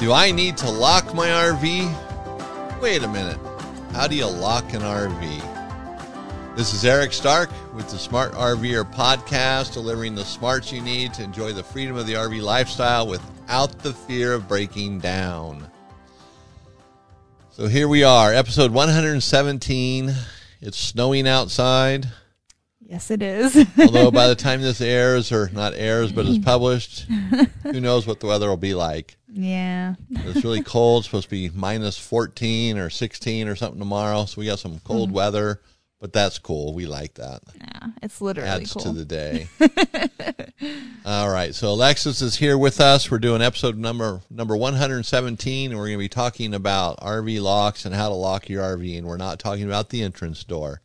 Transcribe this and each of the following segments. Do I need to lock my RV? Wait a minute. How do you lock an RV? This is Eric Stark with the Smart RVer podcast, delivering the smarts you need to enjoy the freedom of the RV lifestyle without the fear of breaking down. So here we are, episode 117. It's snowing outside. Yes, it is. Although by the time this airs, or not airs, but is published, who knows what the weather will be like. Yeah. It's really cold. It's supposed to be minus 14 or 16 or something tomorrow. So we got some cold weather, but that's cool. We like that. Yeah, it's literally adds cool to the day. All right. So Alexis is here with us. We're doing episode number 117, and we're going to be talking about RV locks and how to lock your RV. And we're not talking about the entrance door,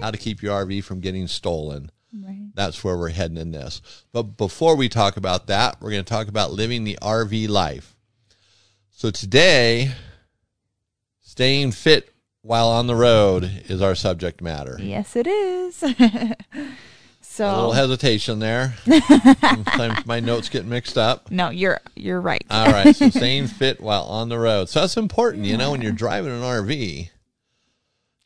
how to keep your RV from getting stolen. Right. That's where we're heading in this. But before we talk about that, we're going to talk about living the RV life. So today, staying fit while on the road is our subject matter. Yes, it is. So a little hesitation there. Sometimes my notes get mixed up. No, you're right. All right, so staying fit while on the road. So that's important, you know, when you're driving an RV.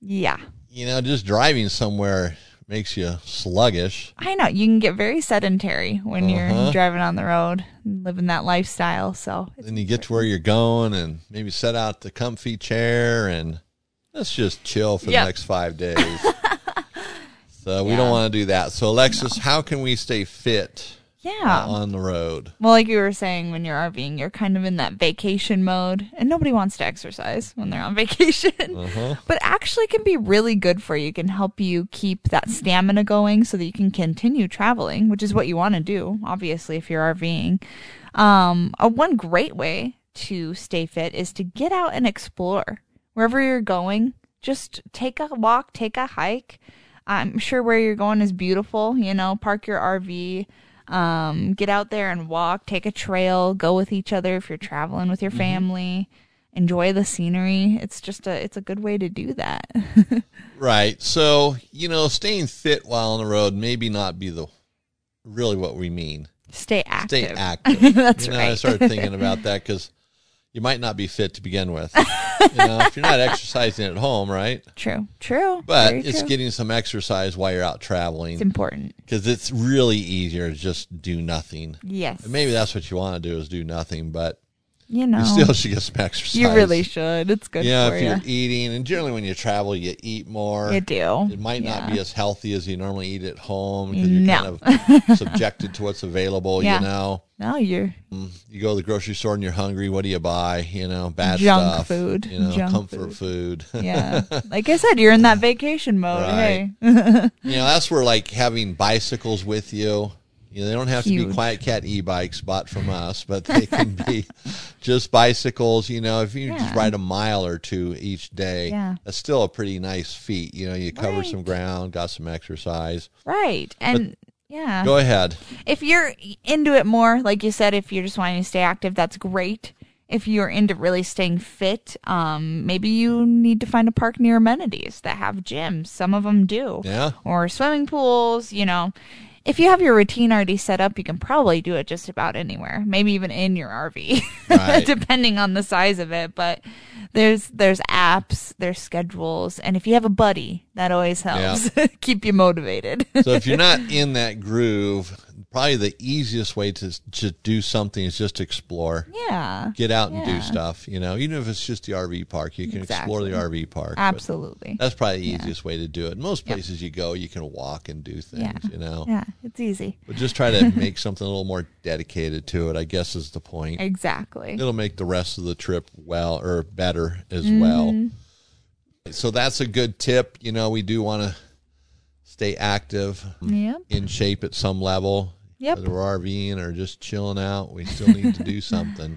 Yeah. You know, just driving somewhere makes you sluggish. I know. You can get very sedentary when you're driving on the road, living that lifestyle. So then you get to where you're going and maybe set out the comfy chair and let's just chill for the next 5 days. So we don't want to do that. So Alexis, how can we stay fit on the road? Well, like you were saying, when you're RVing, you're kind of in that vacation mode, and nobody wants to exercise when they're on vacation, but actually can be really good for you. It can help you keep that stamina going so that you can continue traveling, which is what you want to do, obviously, if you're RVing. One great way to stay fit is to get out and explore. Wherever you're going, just take a walk, take a hike. I'm sure where you're going is beautiful, you know, park your RV. Get out there and walk, take a trail, go with each other if you're traveling with your family, enjoy the scenery. It's a good way to do that. Right. So, you know, staying fit while on the road maybe not be the really what we mean. Stay active. Stay active. That's right. I started thinking about that because you might not be fit to begin with. You know, if you're not exercising at home, right? True. But it's getting some exercise while you're out traveling. It's important. Because it's really easier to just do nothing. Yes. And maybe that's what you want to do is do nothing, but you know, you still should get some exercise. You really should. It's good for you. Yeah, if you're eating. And generally when you travel, you eat more. You do. It might not be as healthy as you normally eat at home because you're kind of subjected to what's available, you know. No, you go to the grocery store and you're hungry. What do you buy? You know, bad stuff. Food. You know, comfort food. Yeah. Like I said, you're in that vacation mode. Right. Hey. You know, that's where like having bicycles with you. You know, they don't have to be Quiet Cat e-bikes bought from us, but they can be just bicycles. You know, if you just ride a mile or two each day, that's still a pretty nice feat. You know, you cover some ground, got some exercise. Right. And go ahead. If you're into it more, like you said, if you're just wanting to stay active, that's great. If you're into really staying fit, maybe you need to find a park near amenities that have gyms. Some of them do. Yeah. Or swimming pools, you know. If you have your routine already set up, you can probably do it just about anywhere, maybe even in your RV, right. Depending on the size of it. But there's apps, there's schedules, and if you have a buddy, that always helps keep you motivated. So if you're not in that groove, probably the easiest way to do something is just explore. Yeah. Get out and do stuff, you know. Even if it's just the RV park, you can explore the RV park. Absolutely. That's probably the easiest way to do it. Most places you go, you can walk and do things, you know. Yeah, it's easy. But just try to make something a little more dedicated to it, I guess is the point. Exactly. It'll make the rest of the trip better as well. So that's a good tip. You know, we do want to stay active, in shape at some level. Yep. Whether we're RVing or just chilling out, we still need to do something.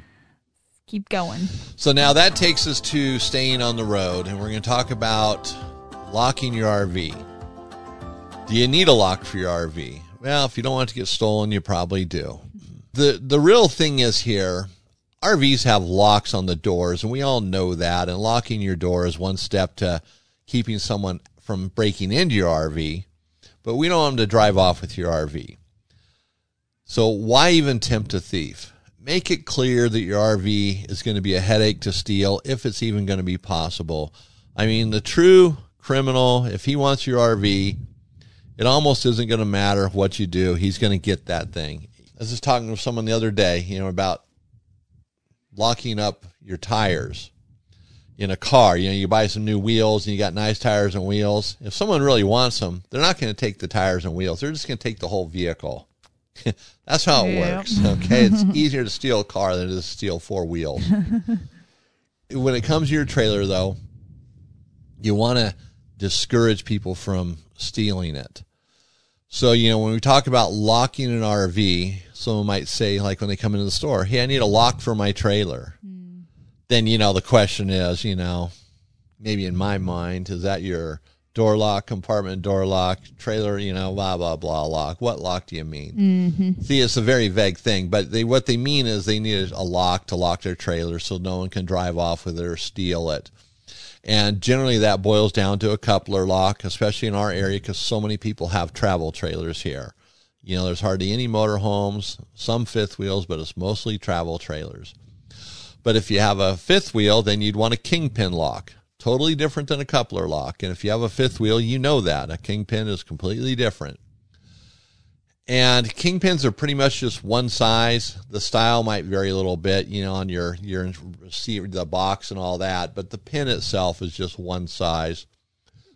Keep going. So now that takes us to staying on the road, and we're going to talk about locking your RV. Do you need a lock for your RV? Well, if you don't want it to get stolen, you probably do. The real thing is here, RVs have locks on the doors, and we all know that, and locking your door is one step to keeping someone from breaking into your RV, but we don't want them to drive off with your RV. So why even tempt a thief? Make it clear that your RV is going to be a headache to steal, if it's even going to be possible. I mean, the true criminal, if he wants your RV, it almost isn't going to matter what you do. He's going to get that thing. I was just talking to someone the other day, you know, about locking up your tires in a car. You know, you buy some new wheels and you got nice tires and wheels. If someone really wants them, they're not going to take the tires and wheels. They're just going to take the whole vehicle. That's how it works. Okay. It's easier to steal a car than it is to steal four wheels. When it comes to your trailer, though, you want to discourage people from stealing it. So, you know, when we talk about locking an RV, someone might say, like when they come into the store, hey, I need a lock for my trailer. Mm. Then, you know, the question is, you know, maybe in my mind, is that your door lock, compartment door lock, trailer, you know, blah, blah, blah lock. What lock do you mean? Mm-hmm. See, it's a very vague thing, but what they mean is they need a lock to lock their trailer so no one can drive off with it or steal it. And generally that boils down to a coupler lock, especially in our area because so many people have travel trailers here. You know, there's hardly any motorhomes, some fifth wheels, but it's mostly travel trailers. But if you have a fifth wheel, then you'd want a kingpin lock. Totally different than a coupler lock. And if you have a fifth wheel, you know that. A kingpin is completely different. And kingpins are pretty much just one size. The style might vary a little bit, you know, on your the box and all that. But the pin itself is just one size.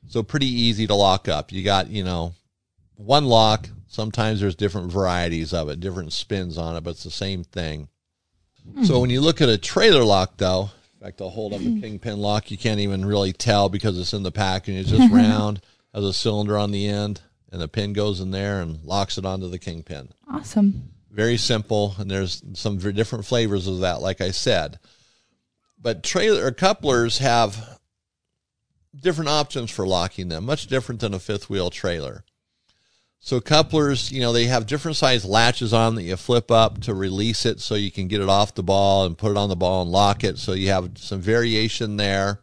So pretty easy to lock up. You got, you know, one lock. Sometimes there's different varieties of it, different spins on it, but it's the same thing. Mm-hmm. So when you look at a trailer lock, though, in fact, I'll hold up a kingpin lock. You can't even really tell because it's in the pack and it's just round, has a cylinder on the end. And the pin goes in there and locks it onto the kingpin. Awesome. Very simple. And there's some different flavors of that, like I said. But trailer or couplers have different options for locking them, much different than a fifth wheel trailer. So couplers, you know, they have different size latches on that you flip up to release it so you can get it off the ball and put it on the ball and lock it. So you have some variation there.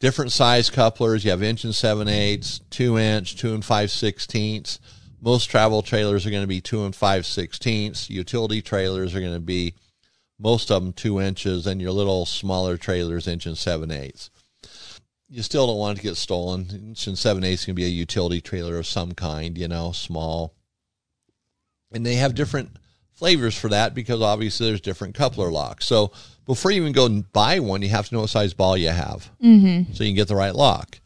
Different size couplers. You have inch and 7/8, 2-inch, 2 5/16. Most travel trailers are going to be 2 5/16. Utility trailers are going to be, most of them, 2 inches, and your little smaller trailers, inch and 7/8. You still don't want it to get stolen. Inch and 7/8 can be a utility trailer of some kind, you know, small. And they have different flavors for that because obviously there's different coupler locks. So before you even go and buy one, you have to know what size ball you have so you can get the right lock.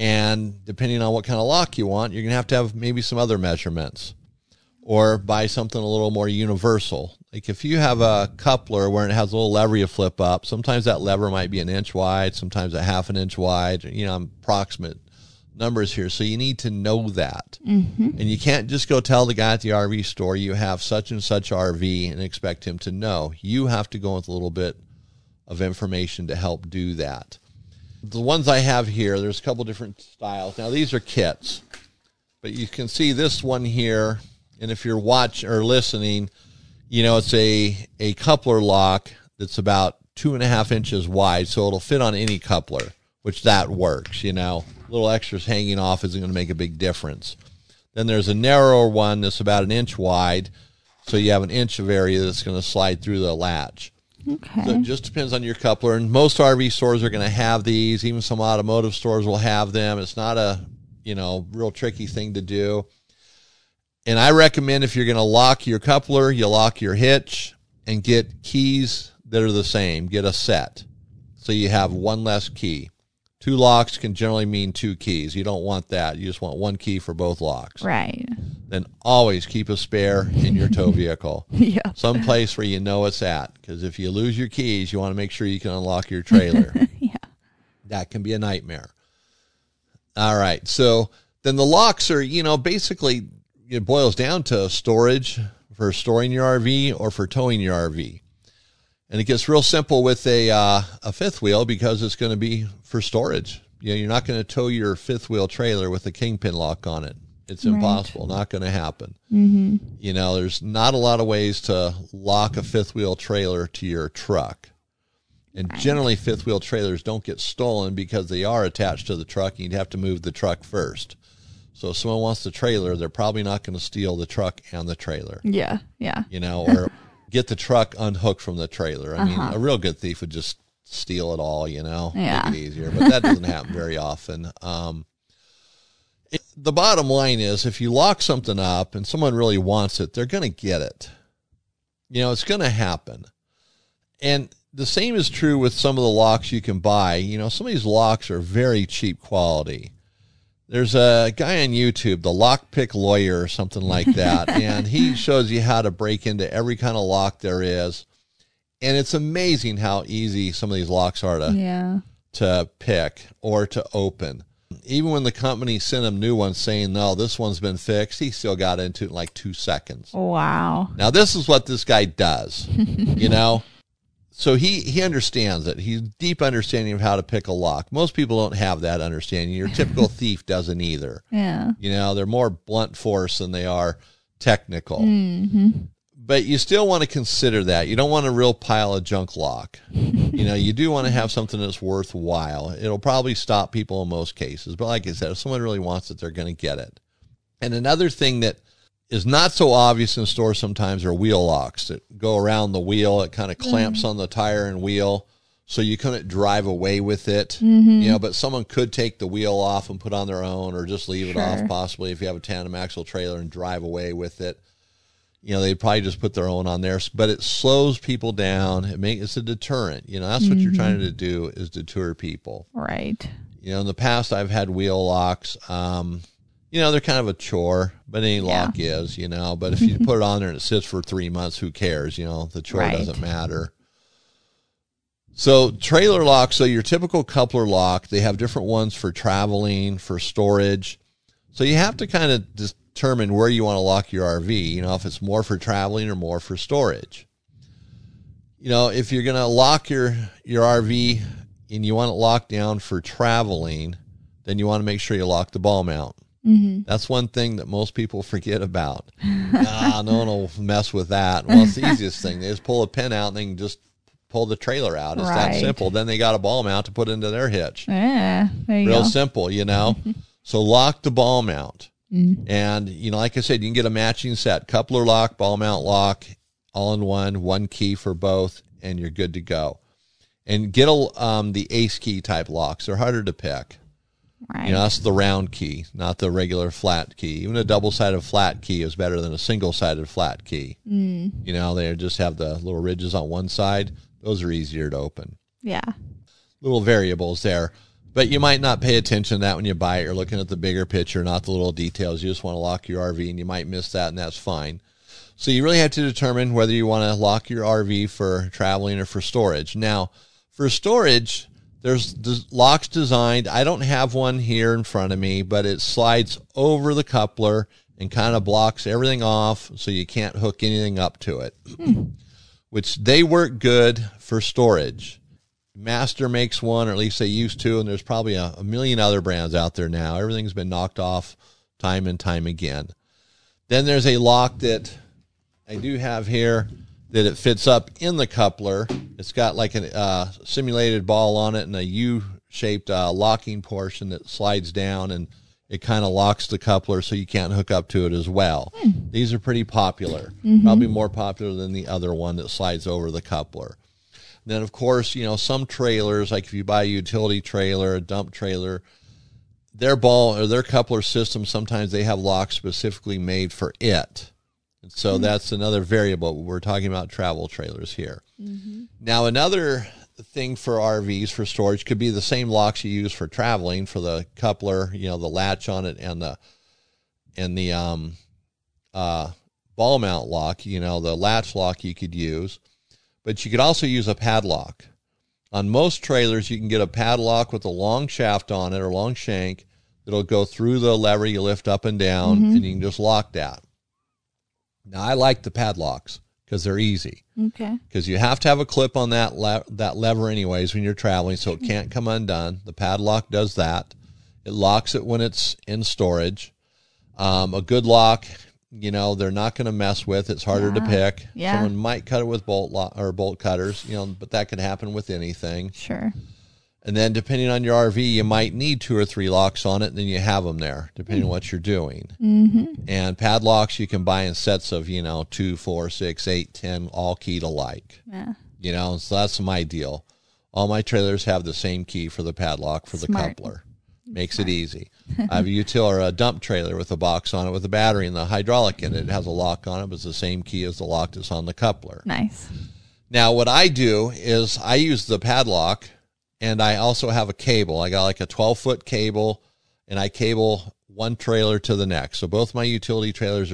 And depending on what kind of lock you want, you're going to have maybe some other measurements or buy something a little more universal. Like if you have a coupler where it has a little lever you flip up, sometimes that lever might be an inch wide, sometimes a half an inch wide. You know, I'm approximate numbers here. So you need to know that. And you can't just go tell the guy at the RV store you have such and such RV and expect him to know. You have to go with a little bit of information to help do that. The ones I have here, there's a couple different styles. Now these are kits, but you can see this one here. And if you're watching or listening, you know, it's a coupler lock that's about 2.5 inches wide. So it'll fit on any coupler, which that works, you know, little extras hanging off isn't going to make a big difference. Then there's a narrower one that's about 1 inch wide. So you have 1 inch of area that's going to slide through the latch. Okay. So it just depends on your coupler. And most RV stores are going to have these. Even some automotive stores will have them. It's not a, you know, real tricky thing to do. And I recommend if you're going to lock your coupler, you lock your hitch and get keys that are the same. Get a set. So you have one less key. Two locks can generally mean two keys. You don't want that. You just want one key for both locks. Right. Then always keep a spare in your tow vehicle. Yeah. Someplace where you know it's at. Because if you lose your keys, you want to make sure you can unlock your trailer. Yeah. That can be a nightmare. All right. So then the locks are, you know, basically it boils down to storage for storing your RV or for towing your RV. And it gets real simple with a fifth wheel because it's going to be for storage. You know, you're not going to tow your fifth wheel trailer with a kingpin lock on it. It's impossible. Right. Not going to happen. You know, there's not a lot of ways to lock a fifth wheel trailer to your truck. And generally fifth wheel trailers don't get stolen because they are attached to the truck. And you'd have to move the truck first. So if someone wants the trailer, they're probably not going to steal the truck and the trailer. Yeah. Yeah. You know, or get the truck unhooked from the trailer. I mean, a real good thief would just steal it all, you know, make it easier. But that doesn't happen very often. The bottom line is, if you lock something up and someone really wants it, they're going to get it. You know, it's going to happen. And the same is true with some of the locks you can buy. You know, some of these locks are very cheap quality. There's a guy on YouTube, the Lockpick Lawyer or something like that, and he shows you how to break into every kind of lock there is. And it's amazing how easy some of these locks are to pick or to open. Even when the company sent him new ones saying, no, this one's been fixed, he still got into it in like 2 seconds. Wow. Now, this is what this guy does, you know? So he understands it. He's deep understanding of how to pick a lock. Most people don't have that understanding. Your typical thief doesn't either. Yeah. You know, they're more blunt force than they are technical. Mm-hmm. But you still want to consider that. You don't want a real pile of junk lock. You know, you do want to have something that's worthwhile. It'll probably stop people in most cases. But like I said, if someone really wants it, they're going to get it. And another thing that is not so obvious in stores sometimes are wheel locks that go around the wheel. It kind of clamps on the tire and wheel, so you couldn't drive away with it. Mm-hmm. You know, but someone could take the wheel off and put on their own, or just leave it off possibly if you have a tandem axle trailer and drive away with it. You know, they probably just put their own on there, but it slows people down. It's a deterrent. You know, that's what you're trying to do, is deter people. Right. You know, in the past I've had wheel locks. You know, they're kind of a chore, but any lock is, you know. But if you put it on there and it sits for 3 months, who cares? You know, the chore doesn't matter. So trailer locks, so your typical coupler lock, they have different ones for traveling, for storage. So you have to kind of just determine where you want to lock your RV, you know, if it's more for traveling or more for storage. You know, if you're going to lock your RV and you want it locked down for traveling, then you want to make sure you lock the ball mount. Mm-hmm. That's one thing that most people forget about. No one will mess with that. Well, it's the easiest thing. They just pull a pin out and they can just pull the trailer out. It's that simple. Then they got a ball mount to put into their hitch. Yeah, there you go. Real simple, you know. So lock the ball mount. Mm-hmm. And, you know, like I said, you can get a matching set. Coupler lock, ball mount lock, all in one, one key for both, and you're good to go. And get the ace key type locks. They're harder to pick. Right. You know, that's the round key, not the regular flat key. Even a double-sided flat key is better than a single-sided flat key. Mm. You know, they just have the little ridges on one side. Those are easier to open. Yeah. Little variables there. But you might not pay attention to that when you buy it. You're looking at the bigger picture, not the little details. You just want to lock your RV, and you might miss that, and that's fine. So you really have to determine whether you want to lock your RV for traveling or for storage. Now, for storage, there's locks designed. I don't have one here in front of me, but it slides over the coupler and kind of blocks everything off so you can't hook anything up to it, which they work good for storage. Master makes one, or at least they used to, and there's probably a million other brands out there now. Everything's been knocked off time and time again. Then there's a lock that I do have here that it fits up in the coupler. It's got like a simulated ball on it and a U-shaped locking portion that slides down, and it kind of locks the coupler so you can't hook up to it as well. Mm. These are pretty popular, probably more popular than the other one that slides over the coupler. And then, of course, you know, some trailers, like if you buy a utility trailer, a dump trailer, their ball or their coupler system, sometimes they have locks specifically made for it. So that's another variable. We're talking about travel trailers here. Mm-hmm. Now, another thing for RVs for storage could be the same locks you use for traveling, for the coupler, you know, the latch on it and the ball mount lock, you know, the latch lock you could use. But you could also use a padlock. On most trailers, you can get a padlock with a long shaft on it or long shank that'll go through the lever you lift up and down, and you can just lock that. Now, I like the padlocks because they're easy. Okay. Because you have to have a clip on that lever anyways when you're traveling, so it can't come undone. The padlock does that. It locks it when it's in storage. A good lock, you know, they're not going to mess with. It's harder to pick. Yeah. Someone might cut it with bolt cutters, you know, but that could happen with anything. Sure. And then depending on your RV, you might need 2 or 3 locks on it, and then you have them there, depending on what you're doing. Mm-hmm. And padlocks you can buy in sets of, 2, 4, 6, 8, 10, all keyed alike. Yeah. So that's my deal. All my trailers have the same key for the padlock for the coupler. Makes it easy. I have a dump trailer with a box on it with a battery and the hydraulic in it. It has a lock on it, but it's the same key as the lock that's on the coupler. Nice. Now, what I do is I use the padlock, and I also have a cable. I got like a 12-foot cable, and I cable one trailer to the next. So both my utility trailers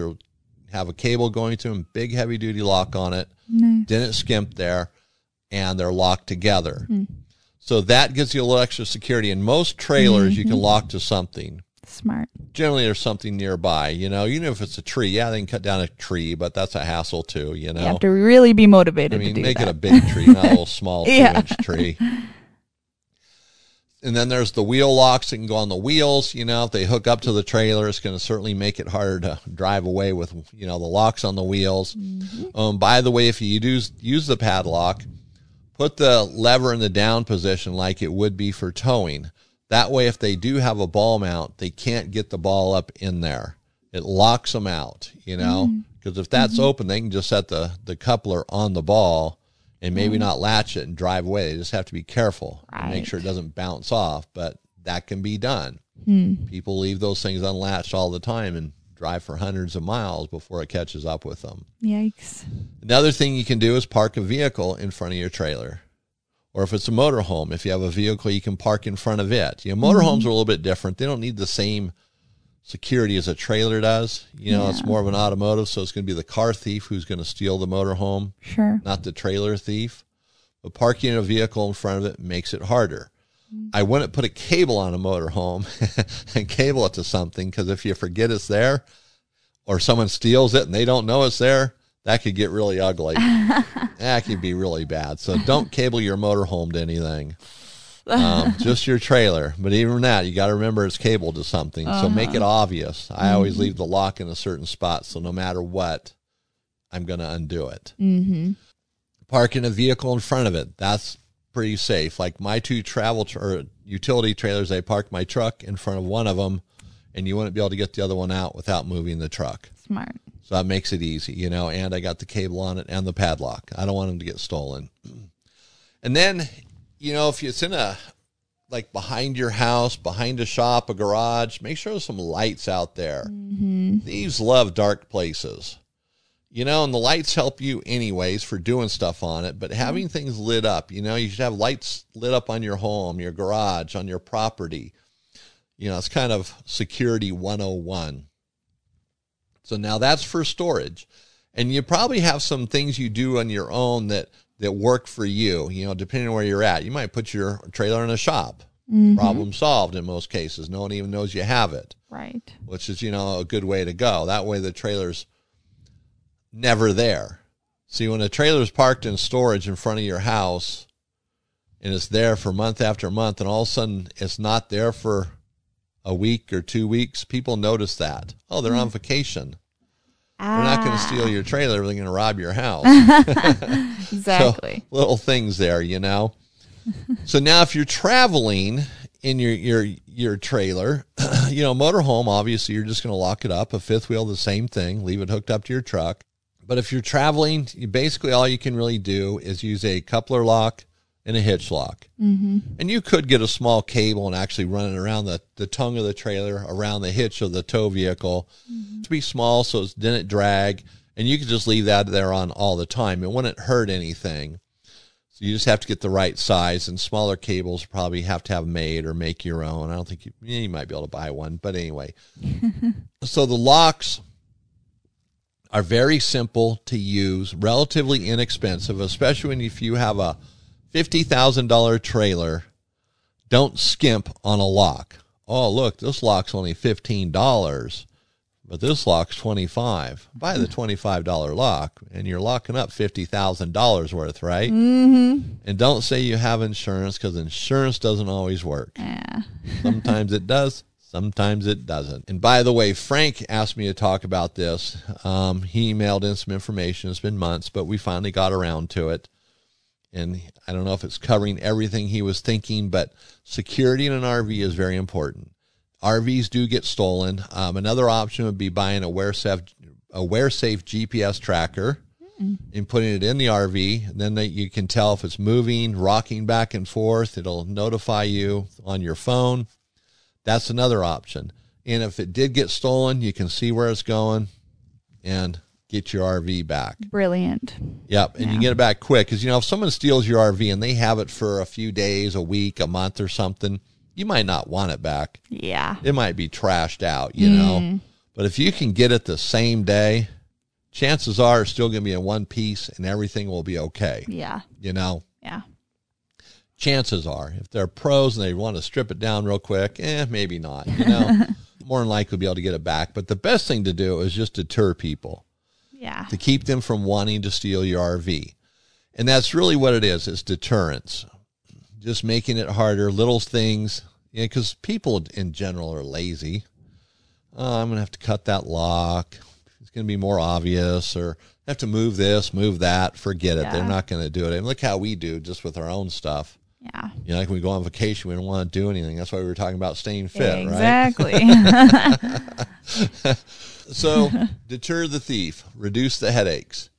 have a cable going to them, big heavy-duty lock on it. Nice. Didn't skimp there, and they're locked together. Mm. So that gives you a little extra security. In most trailers, you can lock to something. Smart. Generally, there's something nearby. Even if it's a tree, they can cut down a tree, but that's a hassle too. You have to really be motivated to do that. Make it a big tree, not a little small 2-inch tree. And then there's the wheel locks that can go on the wheels. If they hook up to the trailer, it's going to certainly make it harder to drive away with, the locks on the wheels. Mm-hmm. By the way, if you use the padlock, put the lever in the down position like it would be for towing. That way, if they do have a ball mount, they can't get the ball up in there. It locks them out, because if that's open, they can just set the coupler on the ball and maybe not latch it and drive away. They just have to be careful and make sure it doesn't bounce off, but that can be done. Mm. People leave those things unlatched all the time and drive for hundreds of miles before it catches up with them. Yikes. Another thing you can do is park a vehicle in front of your trailer. Or if it's a motorhome, if you have a vehicle, you can park in front of it. Motorhomes are a little bit different. They don't need the same security as a trailer does. It's more of an automotive, so it's going to be the car thief who's going to steal the motorhome, sure, not the trailer thief. But parking a vehicle in front of it makes it harder. Mm-hmm. I wouldn't put a cable on a motorhome and cable it to something, because if you forget it's there or someone steals it and they don't know it's there, that could get really ugly. That could be really bad. So don't cable your motorhome to anything, just your trailer. But even that, you got to remember it's cabled to something. Uh-huh. So make it obvious. I always leave the lock in a certain spot, so no matter what, I'm going to undo it. Mm-hmm. Parking a vehicle in front of it, that's pretty safe. Like my 2 utility trailers, I parked my truck in front of one of them, and you wouldn't be able to get the other one out without moving the truck. Smart. So that makes it easy, and I got the cable on it and the padlock. I don't want them to get stolen. And then, if it's in like behind your house, behind a shop, a garage, make sure there's some lights out there. Mm-hmm. Thieves love dark places, and the lights help you anyways for doing stuff on it. But having things lit up, you should have lights lit up on your home, your garage, on your property. It's kind of security 101. So now that's for storage. And you probably have some things you do on your own that work for you, depending on where you're at. You might put your trailer in a shop. Mm-hmm. Problem solved in most cases. No one even knows you have it. Right. Which is, a good way to go. That way the trailer's never there. See, when a trailer's parked in storage in front of your house and it's there for month after month, and all of a sudden it's not there for a week or 2 weeks, people notice that. Oh, they're on vacation. They're not going to steal your trailer. They're going to rob your house. Exactly. So, little things there, So now if you're traveling in your trailer, motorhome, obviously, you're just going to lock it up. A fifth wheel, the same thing. Leave it hooked up to your truck. But if you're traveling, basically all you can really do is use a coupler lock and a hitch lock. Mm-hmm. And you could get a small cable and actually run it around the tongue of the trailer, around the hitch of the tow vehicle. Mm-hmm. To be small so it didn't drag. And you could just leave that there on all the time. It wouldn't hurt anything. So you just have to get the right size, and smaller cables probably have to have made or make your own. I don't think you might be able to buy one, but anyway. So the locks are very simple to use, relatively inexpensive, especially if you have a $50,000 trailer. Don't skimp on a lock. Oh, look, this lock's only $15, but this lock's $25. Buy the $25 lock, and you're locking up $50,000 worth, right? Mm-hmm. And don't say you have insurance, because insurance doesn't always work. Yeah. Sometimes it does. Sometimes it doesn't. And by the way, Frank asked me to talk about this. He emailed in some information. It's been months, but we finally got around to it. and I don't know if it's covering everything he was thinking, but security in an RV is very important. RVs do get stolen. Another option would be buying a WearSafe GPS tracker and putting it in the RV. And then you can tell if it's moving, rocking back and forth. It'll notify you on your phone. That's another option. And if it did get stolen, you can see where it's going and get your RV back. Brilliant. Yep. And you can get it back quick. Because, you know, if someone steals your RV and they have it for a few days, a week, a month or something, you might not want it back. Yeah. It might be trashed out, you know. But if you can get it the same day, chances are it's still going to be in one piece and everything will be okay. Yeah. You know? Yeah. Chances are, if they're pros and they want to strip it down real quick, maybe not, you know. More than likely be able to get it back. But the best thing to do is just deter people. Yeah. To keep them from wanting to steal your RV. And that's really what it is. It's deterrence. Just making it harder, little things, because people in general are lazy. Oh, I'm going to have to cut that lock. It's going to be more obvious, or I have to move this, move that, forget it. They're not going to do it. And look how we do just with our own stuff. Yeah. You know, like when we go on vacation, we don't want to do anything. That's why we were talking about staying fit, right? Exactly. So deter the thief, reduce the headaches.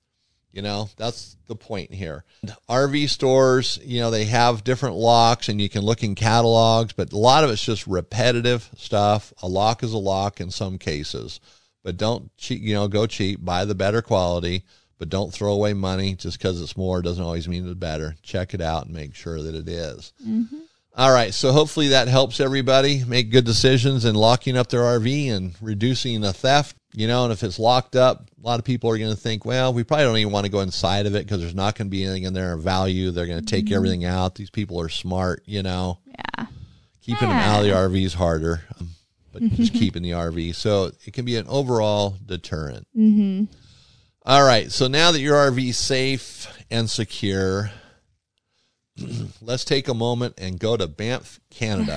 You know, that's the point here. RV stores, you know, they have different locks and you can look in catalogs, but a lot of it's just repetitive stuff. A lock is a lock in some cases, but don't cheat, you know, go cheap, buy the better quality, but don't throw away money just because it's more doesn't always mean it's better. Check it out and make sure that it is. Mm-hmm. All right. So hopefully that helps everybody make good decisions in locking up their RV and reducing the theft. You know, and if it's locked up, a lot of people are going to think, well, we probably don't even want to go inside of it because there's not going to be anything in there of value. They're going to take everything out. These people are smart, you know. Yeah. Keeping them out of the RV is harder, but just keeping the RV. So it can be an overall deterrent. Mm-hmm. All right. So now that your RV is safe and secure, let's take a moment and go to Banff, Canada.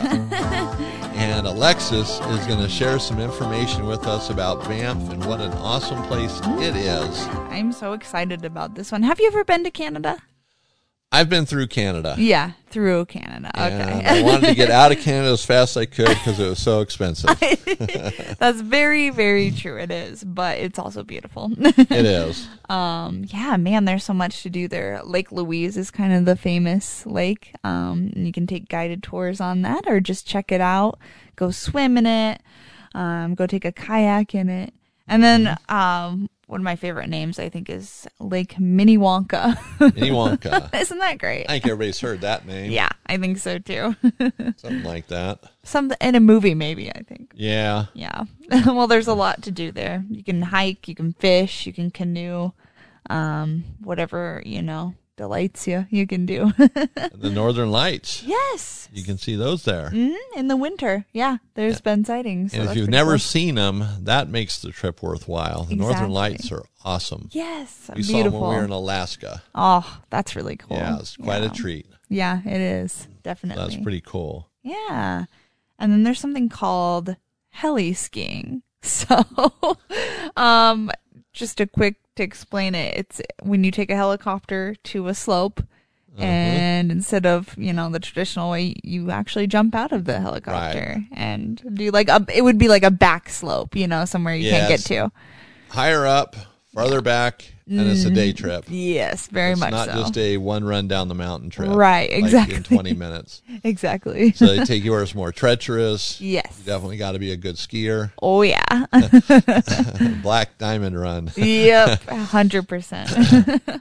And Alexis is going to share some information with us about Banff and what an awesome place it is. I'm so excited about this one. Have you ever been to Canada? I've been through Canada. Yeah, through Canada. Okay. I wanted to get out of Canada as fast as I could because it was so expensive. That's very, very true. It is, but it's also beautiful. It is. Yeah, man, there's so much to do there. Lake Louise is kind of the famous lake. And you can take guided tours on that or just check it out. Go swim in it. Go take a kayak in it. And then one of my favorite names, I think, is Lake Minnewanka. Minnewanka. Isn't that great? I think everybody's heard that name. Yeah, I think so, too. Something like that. Something in a movie, maybe, I think. Yeah. Yeah. Well, there's a lot to do there. You can hike, you can fish, you can canoe, whatever, you know, delights you, you can do. The Northern Lights. Yes. You can see those there. Mm-hmm. In the winter. Yeah. There's been sightings. And so if you've never seen them, that makes the trip worthwhile. The Northern Lights are awesome. Yes. We saw them when we were in Alaska. Oh, that's really cool. Yeah. It's quite a treat. Yeah, it is. Definitely. That's pretty cool. Yeah. And then there's something called heli skiing. So, just a quick to explain it, it's when you take a helicopter to a slope and instead of, you know, the traditional way, you actually jump out of the helicopter and do like a, it would be like a back slope, you know, somewhere you can't get to. Higher up, farther back, and it's a day trip. Yes, very much so. It's not just a one run down the mountain trip. Right, exactly. Like in 20 minutes. Exactly. So they take you where it's more treacherous. Yes. You definitely got to be a good skier. Oh, yeah. Black Diamond Run. Yep, 100%.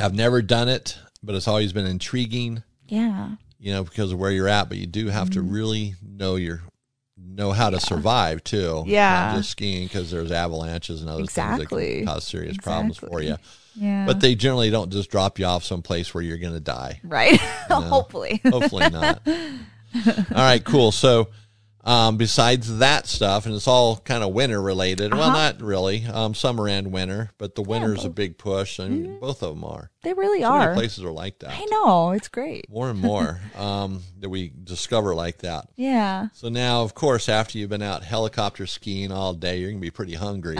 I've never done it, but it's always been intriguing. Yeah. You know, because of where you're at, but you do have to really know your how to survive too. Yeah. Not just skiing because there's avalanches and other things that can cause serious problems for you. Yeah. But they generally don't just drop you off someplace where you're going to die. Right. You know? Hopefully. Hopefully not. All right, cool. So besides that stuff, and it's all kind of winter related. Well, not really. Summer and winter, but the winter is a big push. I mean, both of them are. They really are. Many places are like that. I know. It's great. More and more that we discover like that. Yeah. So now, of course, after you've been out helicopter skiing all day, you're going to be pretty hungry.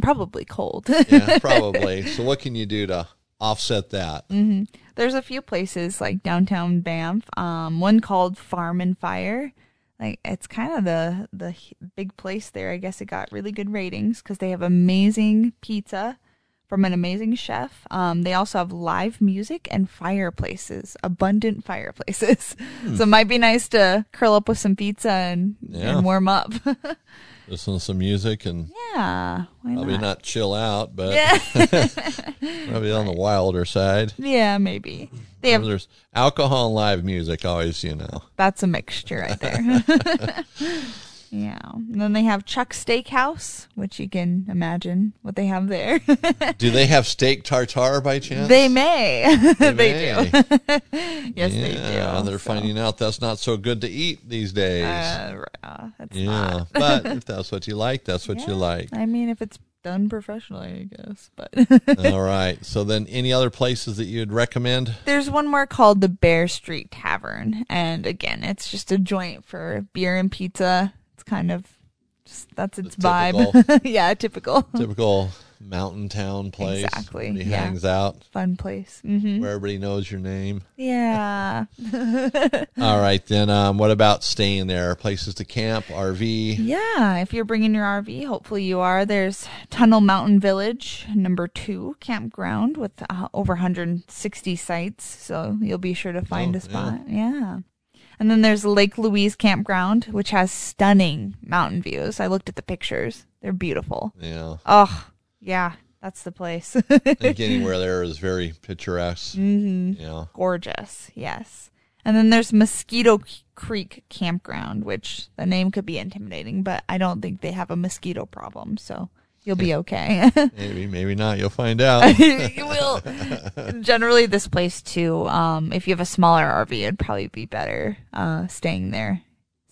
Probably cold. Yeah, probably. So what can you do to offset that. Mm-hmm. There's a few places like downtown Banff. One called Farm and Fire. Like, it's kind of the big place there. I guess it got really good ratings because they have amazing pizza from an amazing chef. They also have live music and fireplaces, abundant fireplaces. Hmm. So it might be nice to curl up with some pizza and warm up. Listen to some music and probably not chill out, but probably on the wilder side. Yeah, maybe. There's alcohol and live music always, That's a mixture right there. Yeah. And then they have Chuck's Steakhouse, which you can imagine what they have there. Do they have steak tartare by chance? They may. They do. Yes, they do. They're finding out that's not so good to eat these days. It's not. But if that's what you like, that's what you like. I mean, if it's done professionally, I guess. But all right. So then any other places that you'd recommend? There's one more called the Bear Street Tavern. And again, it's just a joint for beer and pizza. Kind of just that's its vibe. Typical mountain town place. Exactly. Everybody hangs out. Fun place. Mm-hmm. Where everybody knows your name. Yeah. All right, then what about staying there? Places to camp, RV? Yeah, if you're bringing your RV, hopefully you are. There's Tunnel Mountain Village, number 2 campground with over 160 sites, so you'll be sure to find a spot. Yeah. And then there's Lake Louise Campground, which has stunning mountain views. I looked at the pictures. They're beautiful. Yeah. Oh, yeah. That's the place. I think anywhere there is very picturesque. Mm-hmm. Yeah. Gorgeous. Yes. And then there's Mosquito Creek Campground, which the name could be intimidating, but I don't think they have a mosquito problem, so you'll be okay. Maybe not. You'll find out. You will. Generally, this place, too, if you have a smaller RV, it'd probably be better staying there.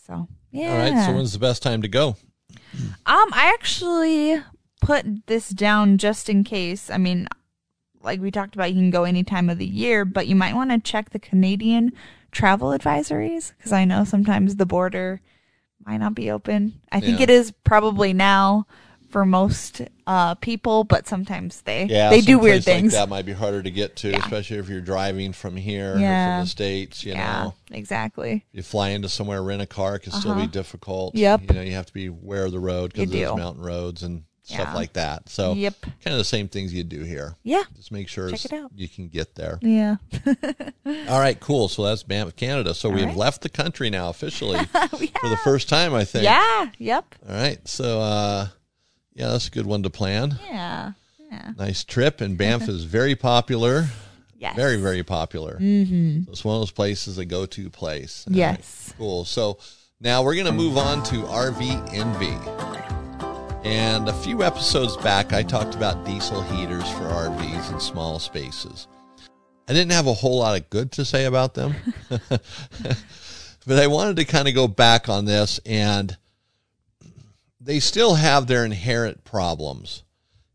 So, yeah. All right. So when's the best time to go? I actually put this down just in case. I mean, like we talked about, you can go any time of the year, but you might want to check the Canadian travel advisories because I know sometimes the border might not be open. I think it is probably now for most people, but sometimes they do weird things. Like that might be harder to get to, especially if you're driving from here or from the States, you know. Exactly. You fly into somewhere, rent a car, can still be difficult. Yep. You have to be aware of the road because there's mountain roads and stuff like that. So kind of the same things you do here. Yeah. Just make sure you can get there. Yeah. All right, cool. So that's Banff, Canada. So we've left the country now officially for the first time, I think. Yeah, yep. All right, so... yeah, that's a good one to plan. Yeah. Nice trip, and Banff is very popular. Yes. Very, very popular. Mm-hmm. So it's one of those places, a go-to place. Yes. Right, cool. So now we're going to move on to RV Envy. And a few episodes back, I talked about diesel heaters for RVs in small spaces. I didn't have a whole lot of good to say about them. But I wanted to kind of go back on this, and they still have their inherent problems,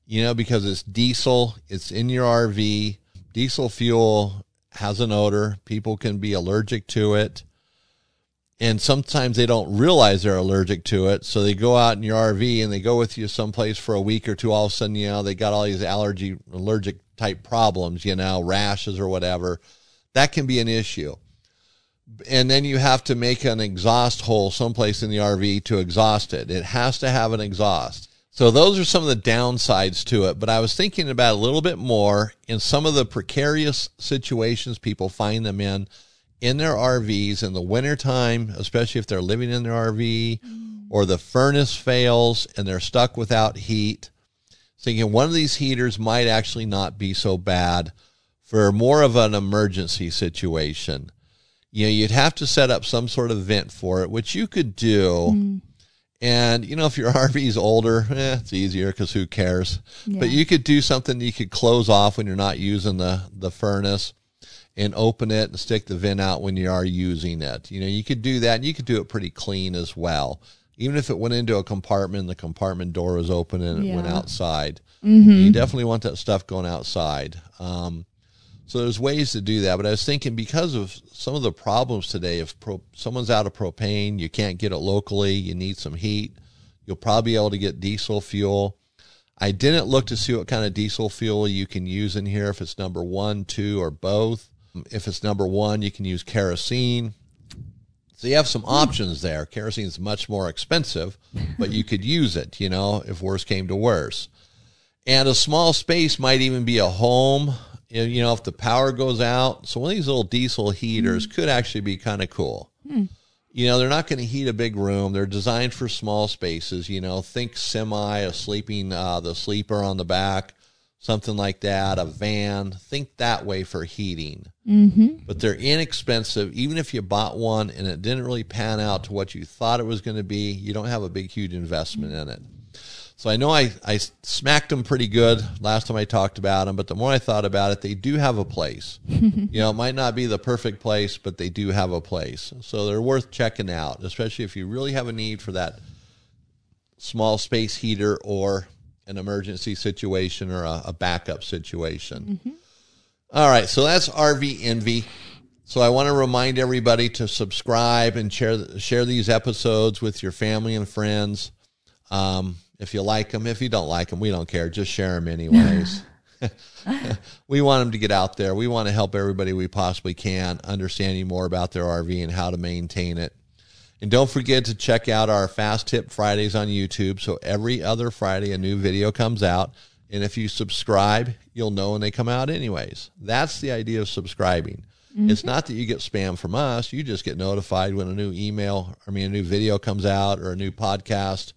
because it's diesel, it's in your RV. Diesel fuel has an odor. People can be allergic to it. And sometimes they don't realize they're allergic to it. So they go out in your RV and they go with you someplace for a week or two. All of a sudden, they got all these allergic type problems, rashes or whatever. That can be an issue. And then you have to make an exhaust hole someplace in the RV to exhaust it. It has to have an exhaust. So those are some of the downsides to it. But I was thinking about a little bit more in some of the precarious situations people find them in their RVs in the wintertime, especially if they're living in their RV or the furnace fails and they're stuck without heat. Thinking one of these heaters might actually not be so bad for more of an emergency situation. You'd have to set up some sort of vent for it, which you could do. Mm. And, if your RV's older, it's easier because who cares? Yeah. But you could do something you could close off when you're not using the furnace and open it and stick the vent out when you are using it. You could do that, and you could do it pretty clean as well. Even if it went into a compartment, the compartment door was open and it went outside. Mm-hmm. You definitely want that stuff going outside. So there's ways to do that, but I was thinking because of some of the problems today, if someone's out of propane, you can't get it locally, you need some heat, you'll probably be able to get diesel fuel. I didn't look to see what kind of diesel fuel you can use in here, if it's number one, two, or both. If it's number one, you can use kerosene. So you have some options there. Kerosene is much more expensive, but you could use it, you know, if worse came to worse. And a small space might even be a home, you know, if the power goes out. So one of these little diesel heaters could actually be kind of cool. You know, they're not going to heat a big room. They're designed for small spaces, you know. Think semi, a sleeping, the sleeper on the back, something like that, a van. Think that way for heating. But they're inexpensive. Even if you bought one and it didn't really pan out to what you thought it was going to be, you don't have a big, huge investment in it. So I know I smacked them pretty good last time I talked about them, but the more I thought about it, they do have a place. You know, it might not be the perfect place, but they do have a place. So they're worth checking out, especially if you really have a need for that small space heater or an emergency situation or a backup situation. All right, so that's RV Envy. So I want to remind everybody to subscribe and share these episodes with your family and friends. If you like them, if you don't like them, we don't care. Just share them anyways. We want them to get out there. We want to help everybody we possibly can understanding more about their RV and how to maintain it. And don't forget to check out our Fast Tip Fridays on YouTube. So every other Friday, a new video comes out. And if you subscribe, you'll know when they come out anyways. That's the idea of subscribing. It's not that you get spam from us. You just get notified when a new video comes out or a new podcast.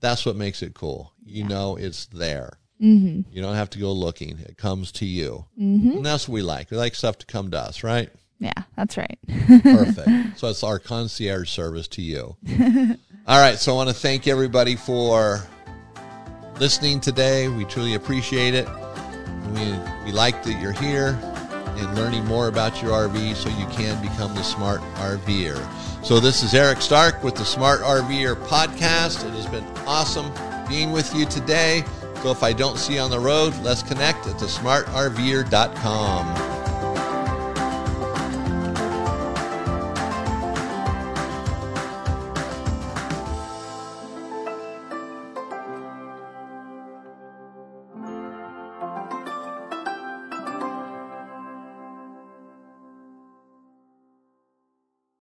That's what makes it cool. You know it's there. You don't have to go looking. It comes to you. And that's what we like. We like stuff to come to us, right? Yeah, that's right. Perfect. So it's our concierge service to you. All right, so I want to thank everybody for listening today. We truly appreciate it. We like that you're here and learning more about your RV so you can become the Smart RVer. So this is Eric Stark with the Smart RVer podcast. It has been awesome being with you today. So if I don't see you on the road, let's connect at thesmartrver.com.